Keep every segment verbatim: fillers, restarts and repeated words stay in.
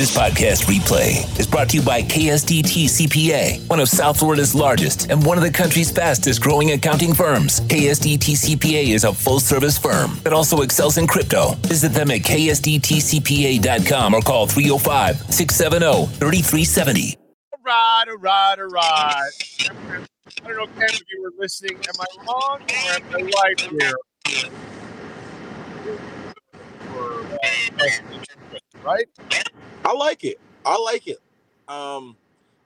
This podcast replay is brought to you by K S D T C P A, one of South Florida's largest and one of the country's fastest growing accounting firms. K S D T C P A is a full-service firm that also excels in crypto. Visit them at K S D T C P A dot com or call three oh five, six seven oh, three three seven oh. All right, all right, all right. I don't know, Ken, if you were listening. Am I wrong or am I right here? For, uh, right? I like it. I like it. Um,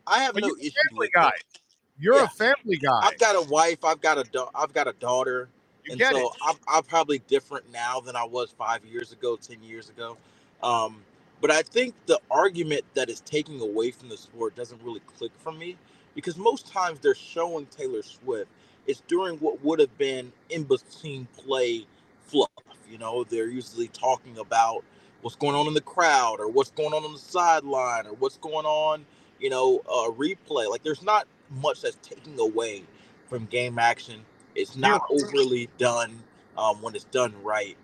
I have Are no issue. Family guy. It. You're yeah. a family guy. I've got a wife. I've got a. Da- I've got a daughter. You and get so it. I'm, I'm probably different now than I was five years ago, ten years ago. Um, but I think the argument that is taking away from the sport doesn't really click for me, because most times they're showing Taylor Swift. It's during what would have been in between play fluff. You know, they're usually talking about what's going on in the crowd or what's going on on the sideline or what's going on, you know, a uh, replay. Like, there's not much that's taking away from game action. It's not overly done um, when it's done right.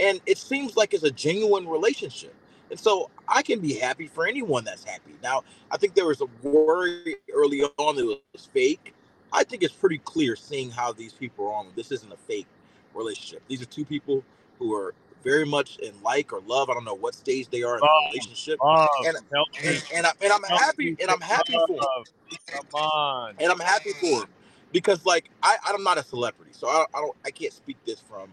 And it seems like it's a genuine relationship. And so I can be happy for anyone that's happy. Now, I think there was a worry early on that it was fake. I think it's pretty clear seeing how these people are on. This isn't a fake relationship. These are two people who are very much in like or love. I don't know what stage they are in the relationship. Love, and, and, and, I, and I'm help happy. And I'm happy love. for them. Come on. And I'm happy for them. Because, like, I, I'm not a celebrity. So I, I don't I can't speak this from,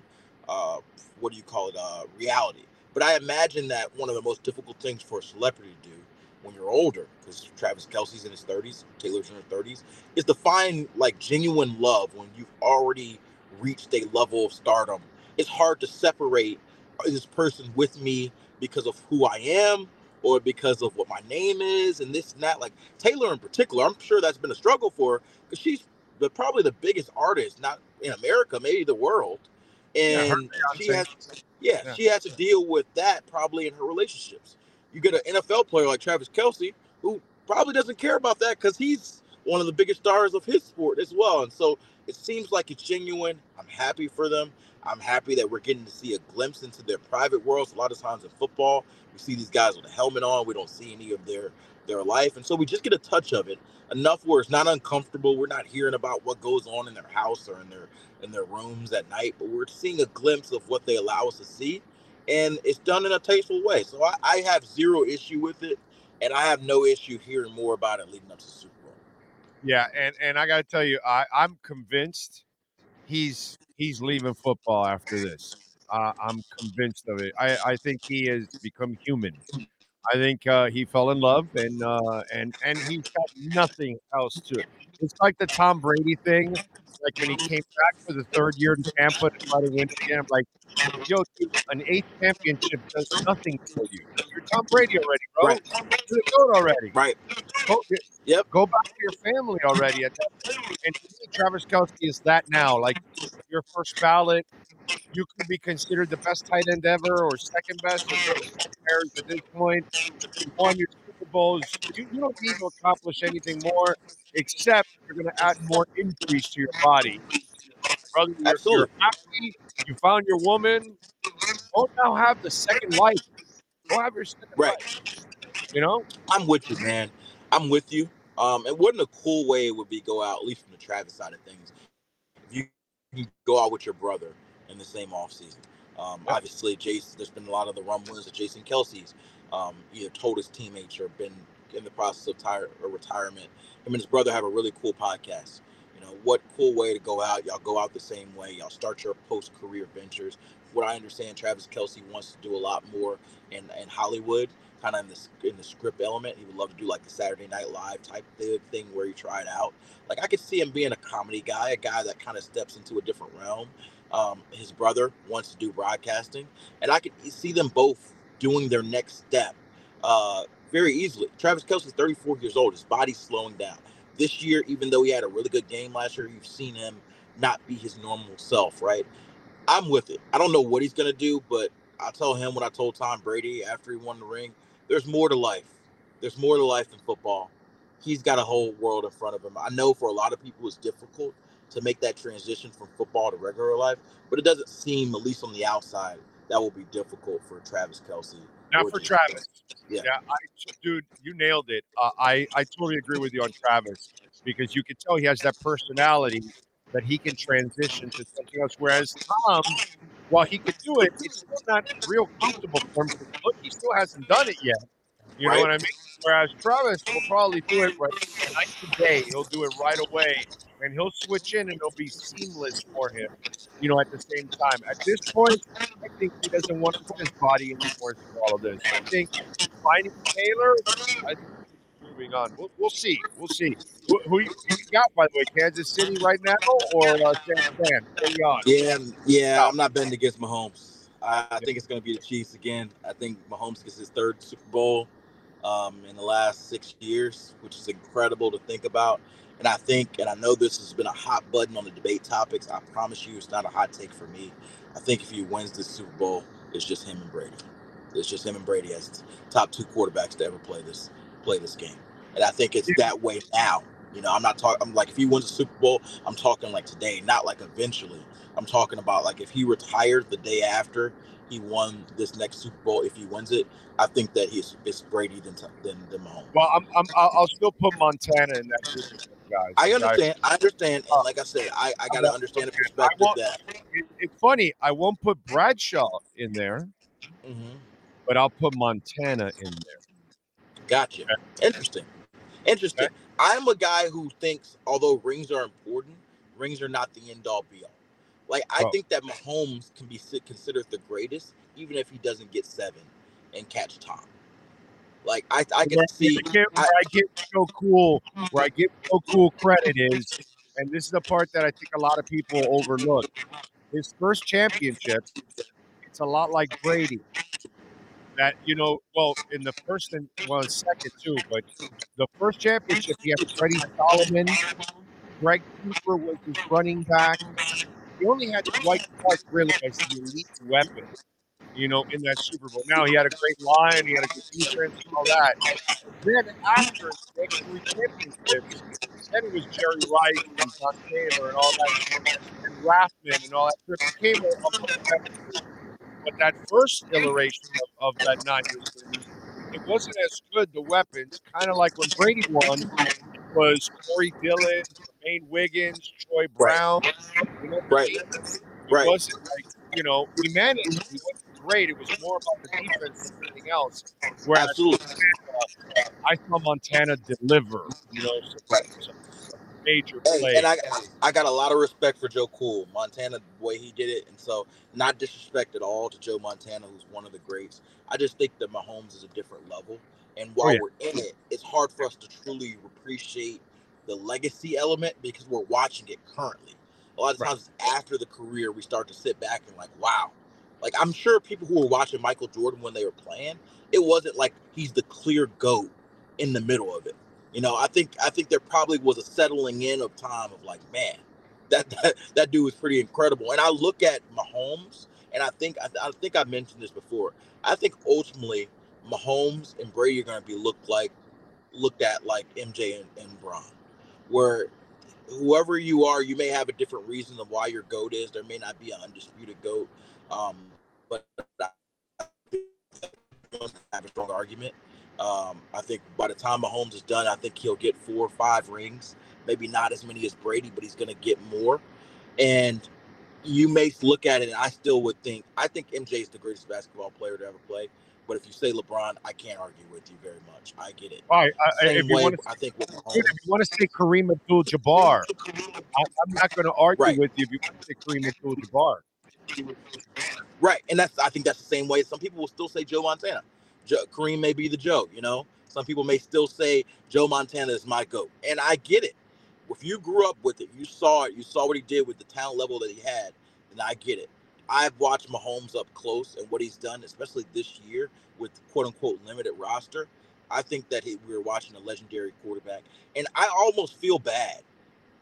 uh, what do you call it, uh, reality. But I imagine that one of the most difficult things for a celebrity to do when you're older, because Travis Kelce's in his thirties, Taylor's in her thirties, is to find, like, genuine love when you've already reached a level of stardom. It's hard to separate, is this person with me because of who I am or because of what my name is and this and that. Like Taylor in particular, I'm sure that's been a struggle for her because she's the, probably the biggest artist, not in America, maybe the world. And yeah, her, she has, yeah, yeah, she has to deal with that probably in her relationships. You get an N F L player like Travis Kelce who probably doesn't care about that because he's one of the biggest stars of his sport as well. And so it seems like it's genuine. I'm happy for them. I'm happy that we're getting to see a glimpse into their private worlds. A lot of times in football, we see these guys with a helmet on. We don't see any of their, their life. And so we just get a touch of it, enough where it's not uncomfortable. We're not hearing about what goes on in their house or in their in their rooms at night, but we're seeing a glimpse of what they allow us to see. And it's done in a tasteful way. So I, I have zero issue with it, and I have no issue hearing more about it leading up to the Super Bowl. Yeah, and, and I got to tell you, I, I'm convinced he's he's leaving football after this. Uh, I'm convinced of it. I, I think he has become human. I think uh, he fell in love, and uh, and and he's got nothing else to it. It's like the Tom Brady thing. Like when he came back for the third year to Tampa to try to win again, I'm like, yo, dude, an eighth championship does nothing for you. You're Tom Brady already, bro. Right. You're the goat already. Right. Go, yep. Go back to your family already. At that and Travis Kelce is that now. Like, your first ballot, you could be considered the best tight end ever or second best at this point. You won your Super Bowls. You, you don't need to accomplish anything more, except you're going to add more increase to your body. Brother, you're, you're happy. You found your woman. Don't now have the second life. Go have your second right. life. You know? I'm with you, man. I'm with you. Um, and what a cool way it would be go out, at least from the Travis side of things, if you can go out with your brother in the same offseason. Um, yeah. Obviously, Jason, there's been a lot of the rumblings of Jason Kelce's um, either told his teammates or been in the process of tire or retirement. Him and his brother have a really cool podcast. You know, what cool way to go out. Y'all go out the same way. Y'all start your post-career ventures. What I understand, Travis Kelce wants to do a lot more in, in Hollywood, kind of in the, in the script element. He would love to do like the Saturday Night Live type thing where he tried out. Like I could see him being a comedy guy, a guy that kind of steps into a different realm. Um, his brother wants to do broadcasting. And I could see them both doing their next step uh, very easily. Travis Kelce is thirty-four years old. His body's slowing down. This year, even though he had a really good game last year, you've seen him not be his normal self, right? I'm with it. I don't know what he's going to do, but I tell him what I told Tom Brady after he won the ring. There's more to life. There's more to life than football. He's got a whole world in front of him. I know for a lot of people it's difficult to make that transition from football to regular life, but it doesn't seem, at least on the outside, that will be difficult for Travis Kelce. Not for Travis. Yeah, yeah I, dude, you nailed it. Uh, I, I totally agree with you on Travis because you can tell he has that personality that he can transition to something else. Whereas Tom, while he could do it, it's still not real comfortable for him. Look, he still hasn't done it yet. You right. know what I mean? Whereas Travis will probably do it right night to day. He'll do it right away, and he'll switch in, and it'll be seamless for him, you know, at the same time. At this point, I think he doesn't want to put his body in the force of all of this. I think finding Taylor, I think he's moving on. We'll, we'll see. We'll see. Who, who, you, who you got, by the way, Kansas City right now or uh, San Fran? Yeah, yeah, I'm not betting against Mahomes. I, I think it's going to be the Chiefs again. I think Mahomes gets his third Super Bowl um, in the last six years, which is incredible to think about. And I think, and I know this has been a hot button on the debate topics. I promise you it's not a hot take for me. I think if he wins this Super Bowl, it's just him and Brady. It's just him and Brady as top two quarterbacks to ever play this play this game. And I think it's that way now. You know, I'm not talking, I'm like, if he wins the Super Bowl, I'm talking like today, not like eventually. I'm talking about like if he retired the day after he won this next Super Bowl, if he wins it, I think that he's it's Brady than than, than Mahomes. Well, I'm, I'm, I'll still put Montana in that Super Bowl. Guys, I understand. Guys. I understand. And like I said, I, I got to understand the perspective that it, it's funny. I won't put Bradshaw in there, mm-hmm. but I'll put Montana in there. Gotcha. Okay. Interesting. Interesting. Okay. I'm a guy who thinks, although rings are important, rings are not the end all be all. Like, I oh. think that Mahomes can be considered the greatest, even if he doesn't get seven and catch Tom. Like, I, I can see. Where I, I get so cool, where I get so cool credit is, and this is the part that I think a lot of people overlook. His first championship, it's a lot like Brady. That, you know, well, in the first and, well, second too, but the first championship, he had Freddie Solomon. Greg Cooper was his running back. He only had Dwight Clark really as the elite weapon. You know, in that Super Bowl. Now, he had a great line. He had a good defense and all that. Then after the next three championships, then it was Jerry Rice and John Taylor and all that, and Rathman and all that. It became a competition. But that first iteration of, of that nine years, it wasn't as good, the weapons, kind of like when Brady won, was Corey Dillon, Jermaine Wiggins, Troy Brown. You know, right. It right. wasn't like, you know, we managed. We great. It was more about the defense than anything else. Whereas Absolutely. Uh, I saw Montana deliver, you know, some, some major hey, play. And I, I got a lot of respect for Joe Cool, Montana, the way he did it. And so, not disrespect at all to Joe Montana, who's one of the greats. I just think that Mahomes is a different level. And while oh, yeah. we're in it, it's hard for us to truly appreciate the legacy element because we're watching it currently. A lot of right. times after the career, we start to sit back and like, wow. Like, I'm sure people who were watching Michael Jordan when they were playing, it wasn't like he's the clear GOAT in the middle of it. You know, I think I think there probably was a settling in of time of like, man, that that, that dude was pretty incredible. And I look at Mahomes, and I think I, I think I mentioned this before. I think ultimately Mahomes and Brady are going to be looked like looked at like M J and, and Bron, where whoever you are, you may have a different reason of why your GOAT is. There may not be an undisputed GOAT. Um, but I have a strong argument. Um, I think by the time Mahomes is done, I think he'll get four or five rings. Maybe not as many as Brady, but he's going to get more. And you may look at it, and I still would think I think M J is the greatest basketball player to ever play. But if you say LeBron, I can't argue with you very much. I get it. All right. I, if, you way, say, I think if you want to say Kareem Abdul-Jabbar, I, I'm not going to argue right. with you if you want to say Kareem Abdul-Jabbar. Right, and that's I think that's the same way. Some people will still say Joe Montana. Joe, Kareem may be the Joe, you know. Some people may still say Joe Montana is my GOAT, and I get it. If you grew up with it, you saw it, you saw what he did with the talent level that he had, and I get it. I've watched Mahomes up close and what he's done, especially this year with the quote-unquote limited roster. I think that he, we were watching a legendary quarterback, and I almost feel bad.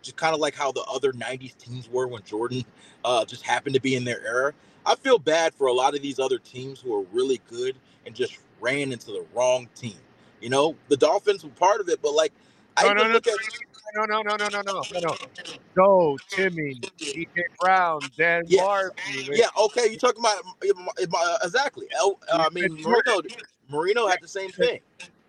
Just kind of like how the other nineties teams were when Jordan uh, just happened to be in their era. I feel bad for a lot of these other teams who are really good and just ran into the wrong team. You know, the Dolphins were part of it, but like, no, I no, no, look no. at no, no, no, no, no, no, no, no. Joe, Timmy, D J Brown, Dan yeah. Marvin. Yeah, okay, you're talking about uh, exactly. I mean, Marino, Marino had the same thing.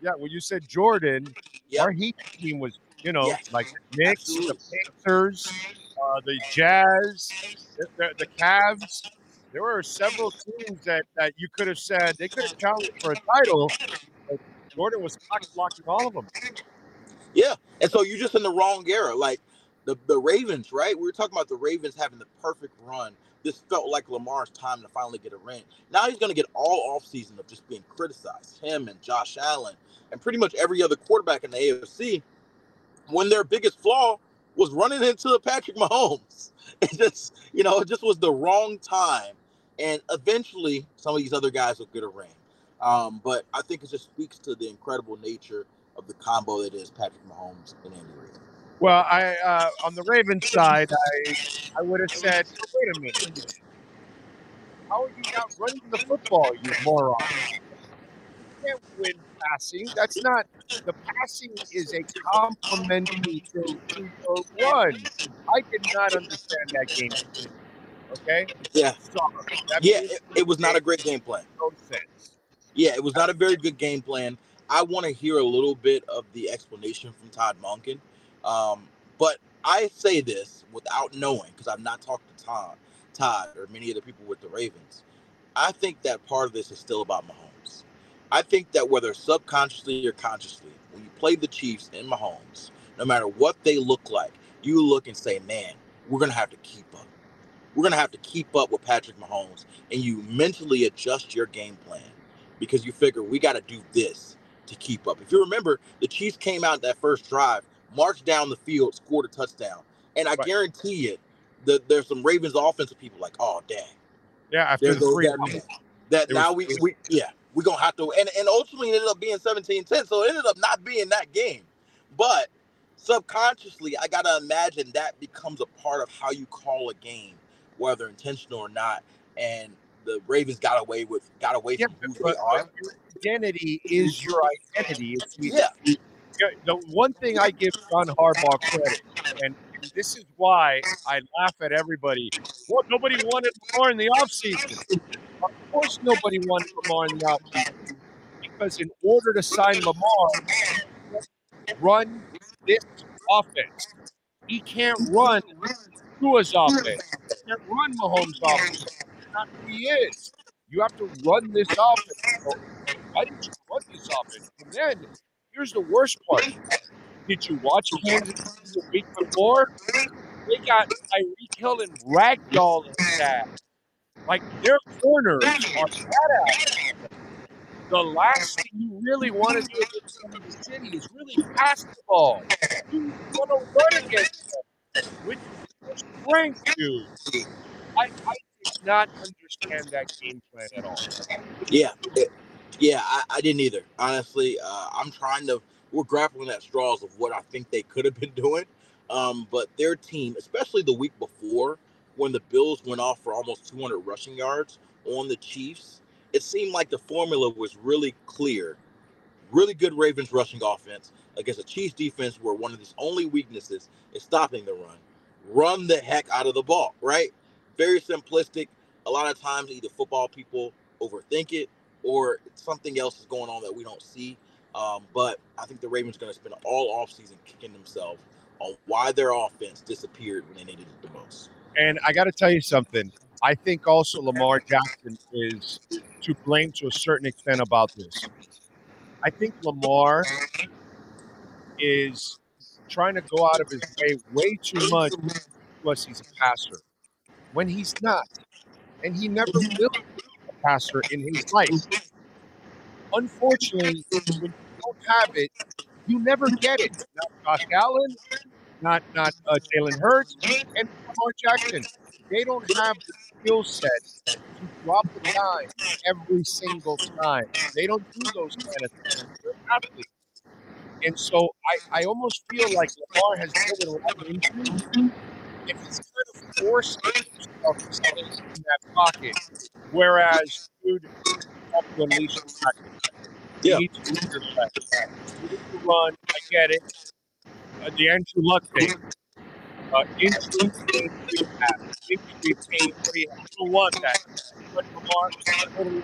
Yeah, when you said Jordan, yep. our Heat team was, you know, yes. like the Knicks, Absolutely. the Pacers, uh, the Jazz, the, the Cavs. There were several teams that, that you could have said they could have challenged for a title. But Jordan was blocking all of them. Yeah, and so you're just in the wrong era. Like the, the Ravens, right? We were talking about the Ravens having the perfect run. This felt like Lamar's time to finally get a ring. Now he's going to get all offseason of just being criticized. Him and Josh Allen and pretty much every other quarterback in the A F C, when their biggest flaw was running into Patrick Mahomes. It just, you know, it just was the wrong time. And eventually some of these other guys will get a ring. Um, but I think it just speaks to the incredible nature of the combo that is Patrick Mahomes and Andy Reid. Well, I uh, on the Ravens side, I I would have said, wait a minute, how are you not running the football, you moron? You can't win passing. That's not the passing is a complementary to the run. I did not understand that game. Okay. Yeah. Yeah, it, it was not a great game plan. No sense. Yeah, it was not a very good game plan. I want to hear a little bit of the explanation from Todd Monken. Um, but I say this without knowing, because I've not talked to Todd, Todd or many of the people with the Ravens. I think that part of this is still about Mahomes. I think that whether subconsciously or consciously, when you play the Chiefs and Mahomes, no matter what they look like, you look and say, man, we're going to have to keep up. We're going to have to keep up with Patrick Mahomes. And you mentally adjust your game plan because you figure we got to do this to keep up. If you remember, the Chiefs came out that first drive, marched down the field, scored a touchdown. And I right. guarantee it, the, there's some Ravens offensive people like, oh, dang. Yeah, after the three. That, that now was, we, we, yeah, we're going to have to. And, and ultimately it ended up being seventeen ten, so it ended up not being that game. But subconsciously, I got to imagine that becomes a part of how you call a game, whether intentional or not. And the Ravens got away with, got away yeah, from who they are. Your identity is your identity. It's, yeah. It's, the one thing I give John Harbaugh credit, and this is why I laugh at everybody. Well, nobody wanted Lamar in the offseason. Of course nobody wanted Lamar in the offseason because in order to sign Lamar, run this offense. He can't run Tua's offense. He can't run Mahomes' offense. That's not who he is. You have to run this offense. Why didn't you run this offense? And then – here's the worst part. Did you watch Kansas City the week before? They got Tyreek Hill and Ragdoll in that. Like, their corners are badass. The last thing you really want to do against Kansas City is really pass the ball. You want to run against them, which is your strength, dude. I, I did not understand that game plan at all. Yeah. Yeah, I, I didn't either. Honestly, uh, I'm trying to – we're grappling at straws of what I think they could have been doing. Um, but their team, especially the week before when the Bills went off for almost two hundred rushing yards on the Chiefs, it seemed like the formula was really clear. Really good Ravens rushing offense against a Chiefs defense where one of its only weaknesses is stopping the run. Run the heck out of the ball, right? Very simplistic. A lot of times either football people overthink it, or something else is going on that we don't see. Um, but I think the Ravens are going to spend all offseason kicking themselves on why their offense disappeared when they needed it the most. And I got to tell you something. I think also Lamar Jackson is to blame to a certain extent about this. I think Lamar is trying to go out of his way way too much unless he's a passer, when he's not. And he never will be passer in his life. Unfortunately, when you don't have it, you never get it. Not Josh Allen, not not uh, Jalen Hurts, and Lamar Jackson. They don't have the skill set to drop the dime every single time. They don't do those kind of things. They're athletes. And so I, I almost feel like Lamar has been a lot of injury. If he's kind of forced himself to stay in that pocket, whereas dude have to unleash the pocket. Yeah. He needs to run. I get it. uh, the Andrew Luck thing. Uh, injury team rehab. Injury team rehab. I don't want that. But Lamar is totally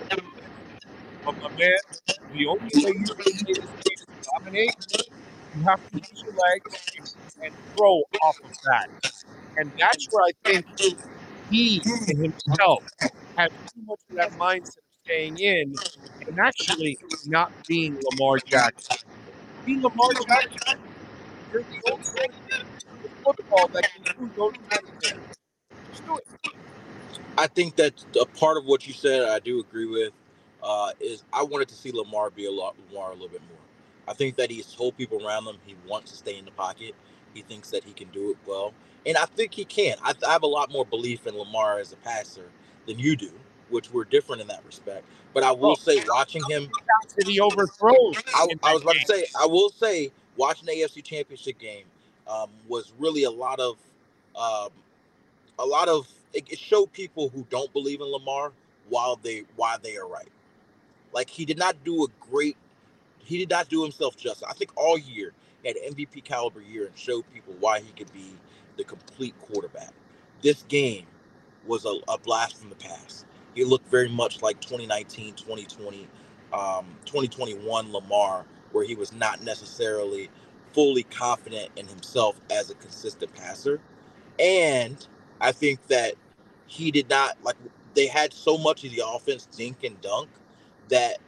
But my man, the only way you can get this team to dominate, you have to use your legs and throw off of that. And that's where I think he and himself have too much of that mindset of staying in and actually not being Lamar Jackson. Being Lamar Jackson, you're the old safety with football that can do those things. Just do it. I think that a part of what you said I do agree with uh, is I wanted to see Lamar be a lot Lamar a little bit more. I think that he's told people around him he wants to stay in the pocket. He thinks that he can do it well. And I think he can. I, I have a lot more belief in Lamar as a passer than you do, which we're different in that respect. But I will oh, say watching him – he overthrows. I, I was about to say, I will say watching the A F C Championship game um, was really a lot of um, – a lot of – it showed people who don't believe in Lamar while they, why they are right. Like he did not do a great – he did not do himself justice. I think all year he had an M V P caliber year and showed people why he could be – the complete quarterback. This game was a, a blast from the past. It looked very much like twenty nineteen, twenty twenty, um, twenty twenty-one Lamar, where he was not necessarily fully confident in himself as a consistent passer. And I think that he did not, like, they had so much of the offense dink and dunk that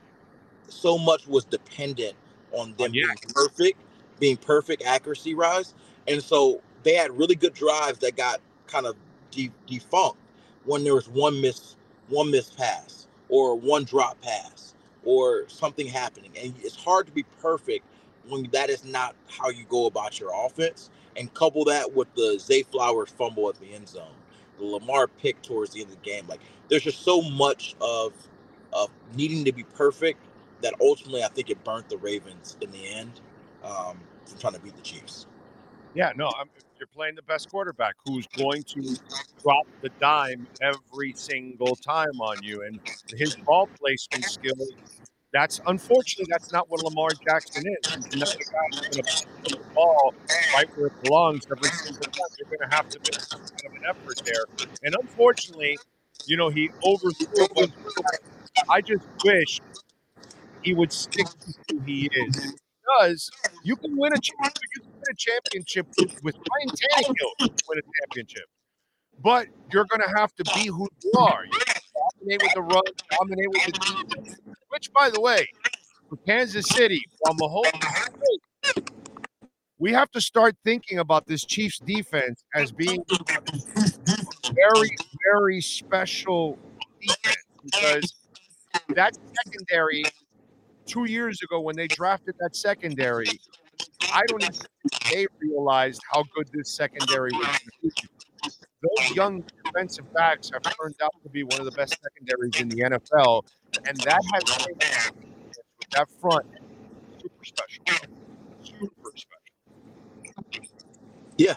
so much was dependent on them yeah. being perfect, being perfect accuracy-wise. And so they had really good drives that got kind of de- defunct when there was one miss, one missed pass or one drop pass or something happening. And it's hard to be perfect when that is not how you go about your offense. And couple that with the Zay Flowers fumble at the end zone, the Lamar pick towards the end of the game. Like there's just so much of, of needing to be perfect that ultimately I think it burnt the Ravens in the end um, from trying to beat the Chiefs. Yeah, no, I'm, you're playing the best quarterback who's going to drop the dime every single time on you. And his ball placement skill, that's unfortunately, that's not what Lamar Jackson is. He's not the guy who's going to put the ball right where it belongs every single time. You're going to have to make some kind of an effort there. And unfortunately, you know, he overthrew him. I just wish he would stick to who he is. Because you can win a championship, you can win a championship with, with Ryan Tannehill to win a championship, but you're going to have to be who you are. You dominate with the run, dominate with the defense. Which, by the way, for Kansas City, while Mahomes, we have to start thinking about this Chiefs defense as being a very, very special defense because that secondary. Two years ago, when they drafted that secondary, I don't even think they realized how good this secondary was. Those young defensive backs have turned out to be one of the best secondaries in the N F L, and that has made that front super special, super special. Yeah,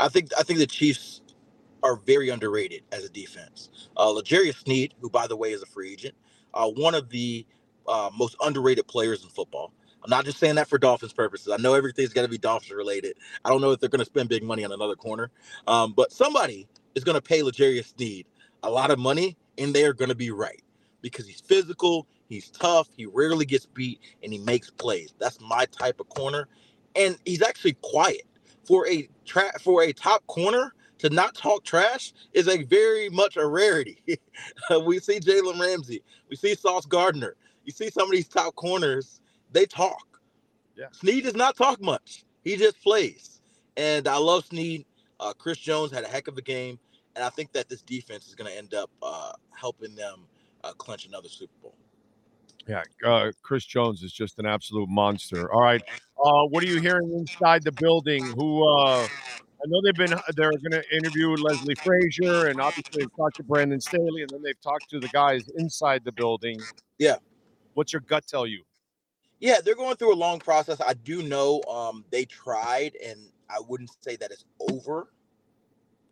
I think I think the Chiefs are very underrated as a defense. Uh, L'Jarius Sneed, who by the way is a free agent, uh, one of the Uh, most underrated players in football. I'm not just saying that for Dolphins purposes. I know everything's got to be Dolphins related. I don't know if they're going to spend big money on another corner, um, but somebody is going to pay L'Jarius Sneed a lot of money, and they are going to be right because he's physical, he's tough, he rarely gets beat, and he makes plays. That's my type of corner, and he's actually quiet for a tra- for a top corner. To not talk trash is a very much a rarity. We see Jaylen Ramsey, we see Sauce Gardner. You see some of these top corners, they talk. Yeah. Sneed does not talk much. He just plays. And I love Sneed. Uh, Chris Jones had a heck of a game. And I think that this defense is going to end up uh, helping them uh, clinch another Super Bowl. Yeah, uh, Chris Jones is just an absolute monster. All right. Uh, what are you hearing inside the building? Who uh, I know they've been – they're going to interview Leslie Frazier, and obviously they've talked to Brandon Staley, and then they've talked to the guys inside the building. Yeah. What's your gut tell you? Yeah, they're going through a long process. I do know um, they tried, and I wouldn't say that it's over.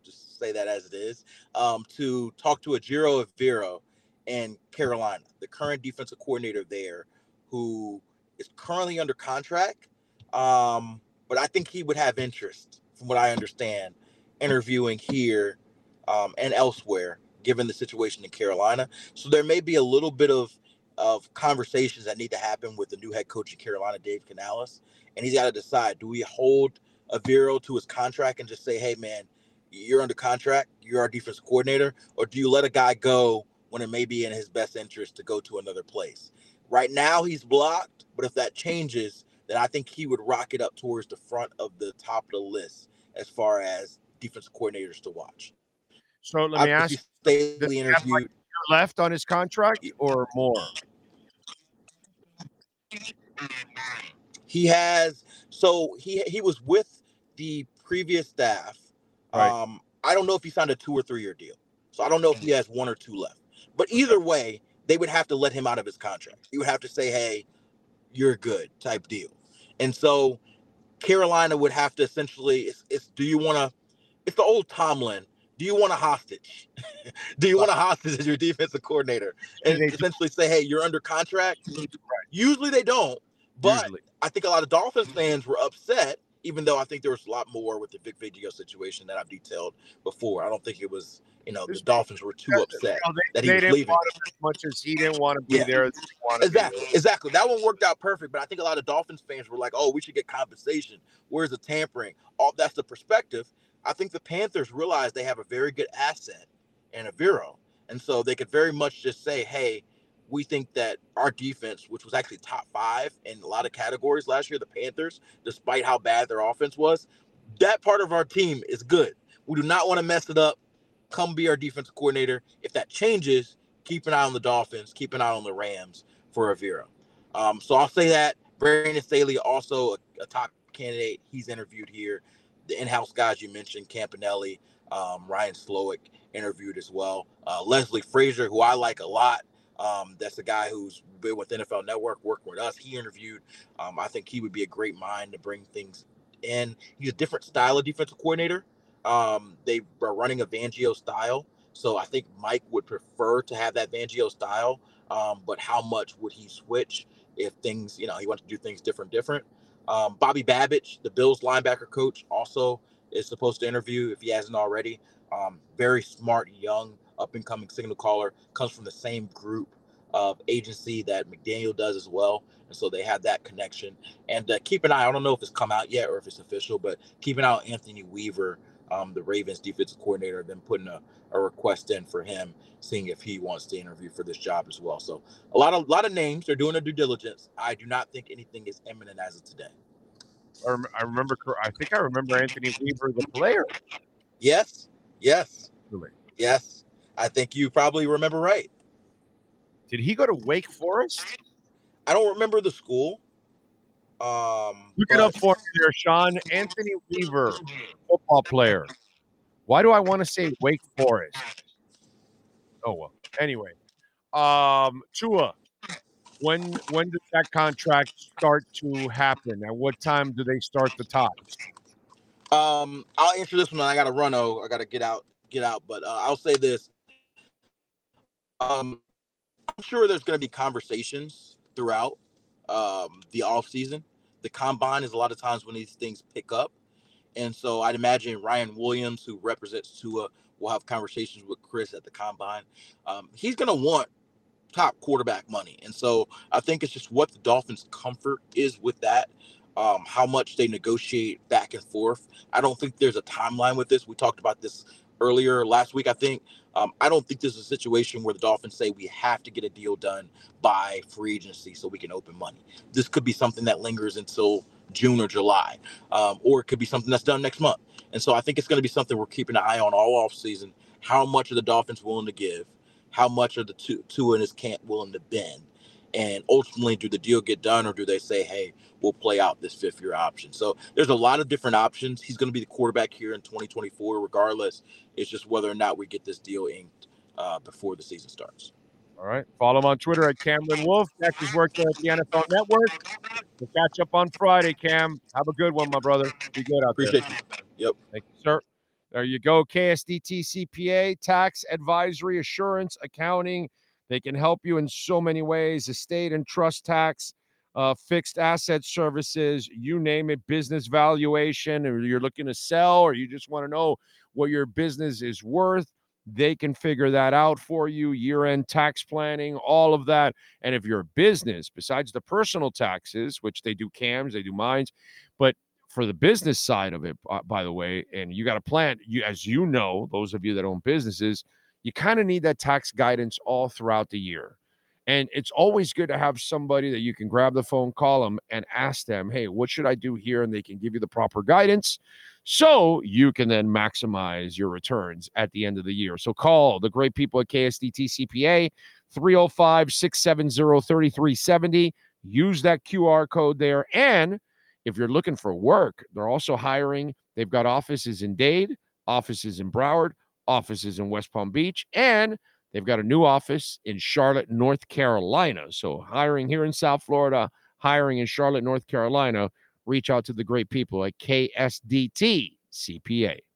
Just say that as it is. Um, to talk to Ejiro Evero in Carolina, the current defensive coordinator there, who is currently under contract, um, but I think he would have interest, from what I understand, interviewing here um, and elsewhere, given the situation in Carolina. So there may be a little bit of of conversations that need to happen with the new head coach in Carolina, Dave Canales, and he's got to decide, do we hold Evero to his contract and just say, hey, man, you're under contract, you're our defensive coordinator, or do you let a guy go when it may be in his best interest to go to another place? Right now he's blocked, but if that changes, then I think he would rocket up towards the front of the top of the list as far as defensive coordinators to watch. So let me I, ask you, does he have like a year left on his contract or more? He has – so he he was with the previous staff. Right. Um, I don't know if he signed a two- or three-year deal. So I don't know if he has one or two left. But either way, they would have to let him out of his contract. You would have to say, hey, you're good type deal. And so Carolina would have to essentially it's, – it's, do you want to – it's the old Tomlin. Do you want a hostage? Do you want a hostage as your defensive coordinator? And essentially say, hey, you're under contract? Usually they don't. But Usually. I think a lot of Dolphins fans were upset, even though I think there was a lot more with the Vic Fangio situation that I've detailed before. I don't think it was, you know, the Dolphins were too upset no, they, that he they was didn't leaving. Want him as much as he didn't want to be yeah. there. Want exactly. To be there. Exactly. That one worked out perfect. But I think a lot of Dolphins fans were like, oh, we should get compensation. Where's the tampering? All that's the perspective. I think the Panthers realize they have a very good asset in Evero. And so they could very much just say, hey, we think that our defense, which was actually top five in a lot of categories last year, the Panthers, despite how bad their offense was, that part of our team is good. We do not want to mess it up. Come be our defensive coordinator. If that changes, keep an eye on the Dolphins, keep an eye on the Rams for Evero. Um, so I'll say that. Brandon Staley, also a, a top candidate. He's interviewed here. The in-house guys you mentioned, Campanelli, um, Ryan Slowick interviewed as well. Uh, Leslie Frazier, who I like a lot. Um, that's the guy who's been with N F L Network, working with us. He interviewed. Um, I think he would be a great mind to bring things in. He's a different style of defensive coordinator. Um, they are running a Fangio style. So I think Mike would prefer to have that Fangio style. Um, but how much would he switch if things, you know, he wants to do things different, different. Um, Bobby Babbage, the Bills linebacker coach, also is supposed to interview if he hasn't already. Um, very smart, young, up-and-coming signal caller, comes from the same group of agency that McDaniel does as well. And so they have that connection. And uh, keep an eye, I don't know if it's come out yet or if it's official, but keep an eye on Anthony Weaver, um, the Ravens defensive coordinator, then putting a, a request in for him, seeing if he wants to interview for this job as well. So a lot of lot of names. They're doing their due diligence. I do not think anything is imminent as of today. I remember. I think I remember Anthony Weaver, the player. Yes. Yes. Really? Yes. I think you probably remember right. Did he go to Wake Forest? I don't remember the school. Um, Look but... it up for me there, Sean. Anthony Weaver, football player. Why do I want to say Wake Forest? Oh, well. Anyway, um, Tua, when when does that contract start to happen? At what time do they start the top? Um, I'll answer this one. I got to run. Oh, I got to get out. Get out. But uh, I'll say this. Um, I'm sure there's going to be conversations throughout um, the offseason. The combine is a lot of times when these things pick up. And so I'd imagine Ryan Williams, who represents Tua, will have conversations with Chris at the combine. Um, he's going to want top quarterback money. And so I think it's just what the Dolphins' comfort is with that, um, how much they negotiate back and forth. I don't think there's a timeline with this. We talked about this earlier last week, I think. Um, I don't think this is a situation where the Dolphins say we have to get a deal done by free agency so we can open money. This could be something that lingers until June or July, um, or it could be something that's done next month. And so I think it's going to be something we're keeping an eye on all offseason. How much are the Dolphins willing to give? How much are the two, two in his camp willing to bend? And ultimately, do the deal get done, or do they say, hey, we'll play out this fifth-year option? So there's a lot of different options. He's going to be the quarterback here in twenty twenty-four regardless. It's just whether or not we get this deal inked uh, before the season starts. All right. Follow him on Twitter at Cameron Wolf. That's his work there at the N F L Network. We'll catch up on Friday, Cam. Have a good one, my brother. Be good out there. Appreciate you. Yep. Thank you, sir. There you go. K S D T C P A, tax, advisory, assurance, accounting. They can help you in so many ways. Estate and trust tax, uh, fixed asset services, you name it, business valuation, or you're looking to sell, or you just want to know what your business is worth. They can figure that out for you, year-end tax planning, all of that. And if your business, besides the personal taxes, which they do C A Ms, they do mines, but for the business side of it, by the way, and you got to plan, you, as you know, those of you that own businesses, you kind of need that tax guidance all throughout the year. And it's always good to have somebody that you can grab the phone, call them, and ask them, hey, what should I do here? And they can give you the proper guidance so you can then maximize your returns at the end of the year. So call the great people at K S D T C P A, three oh five, six seven zero, three three seven zero. Use that Q R code there. And if you're looking for work, they're also hiring. They've got offices in Dade, offices in Broward, offices in West Palm Beach, and they've got a new office in Charlotte, North Carolina. So hiring here in South Florida, hiring in Charlotte, North Carolina. Reach out to the great people at K S D T C P A.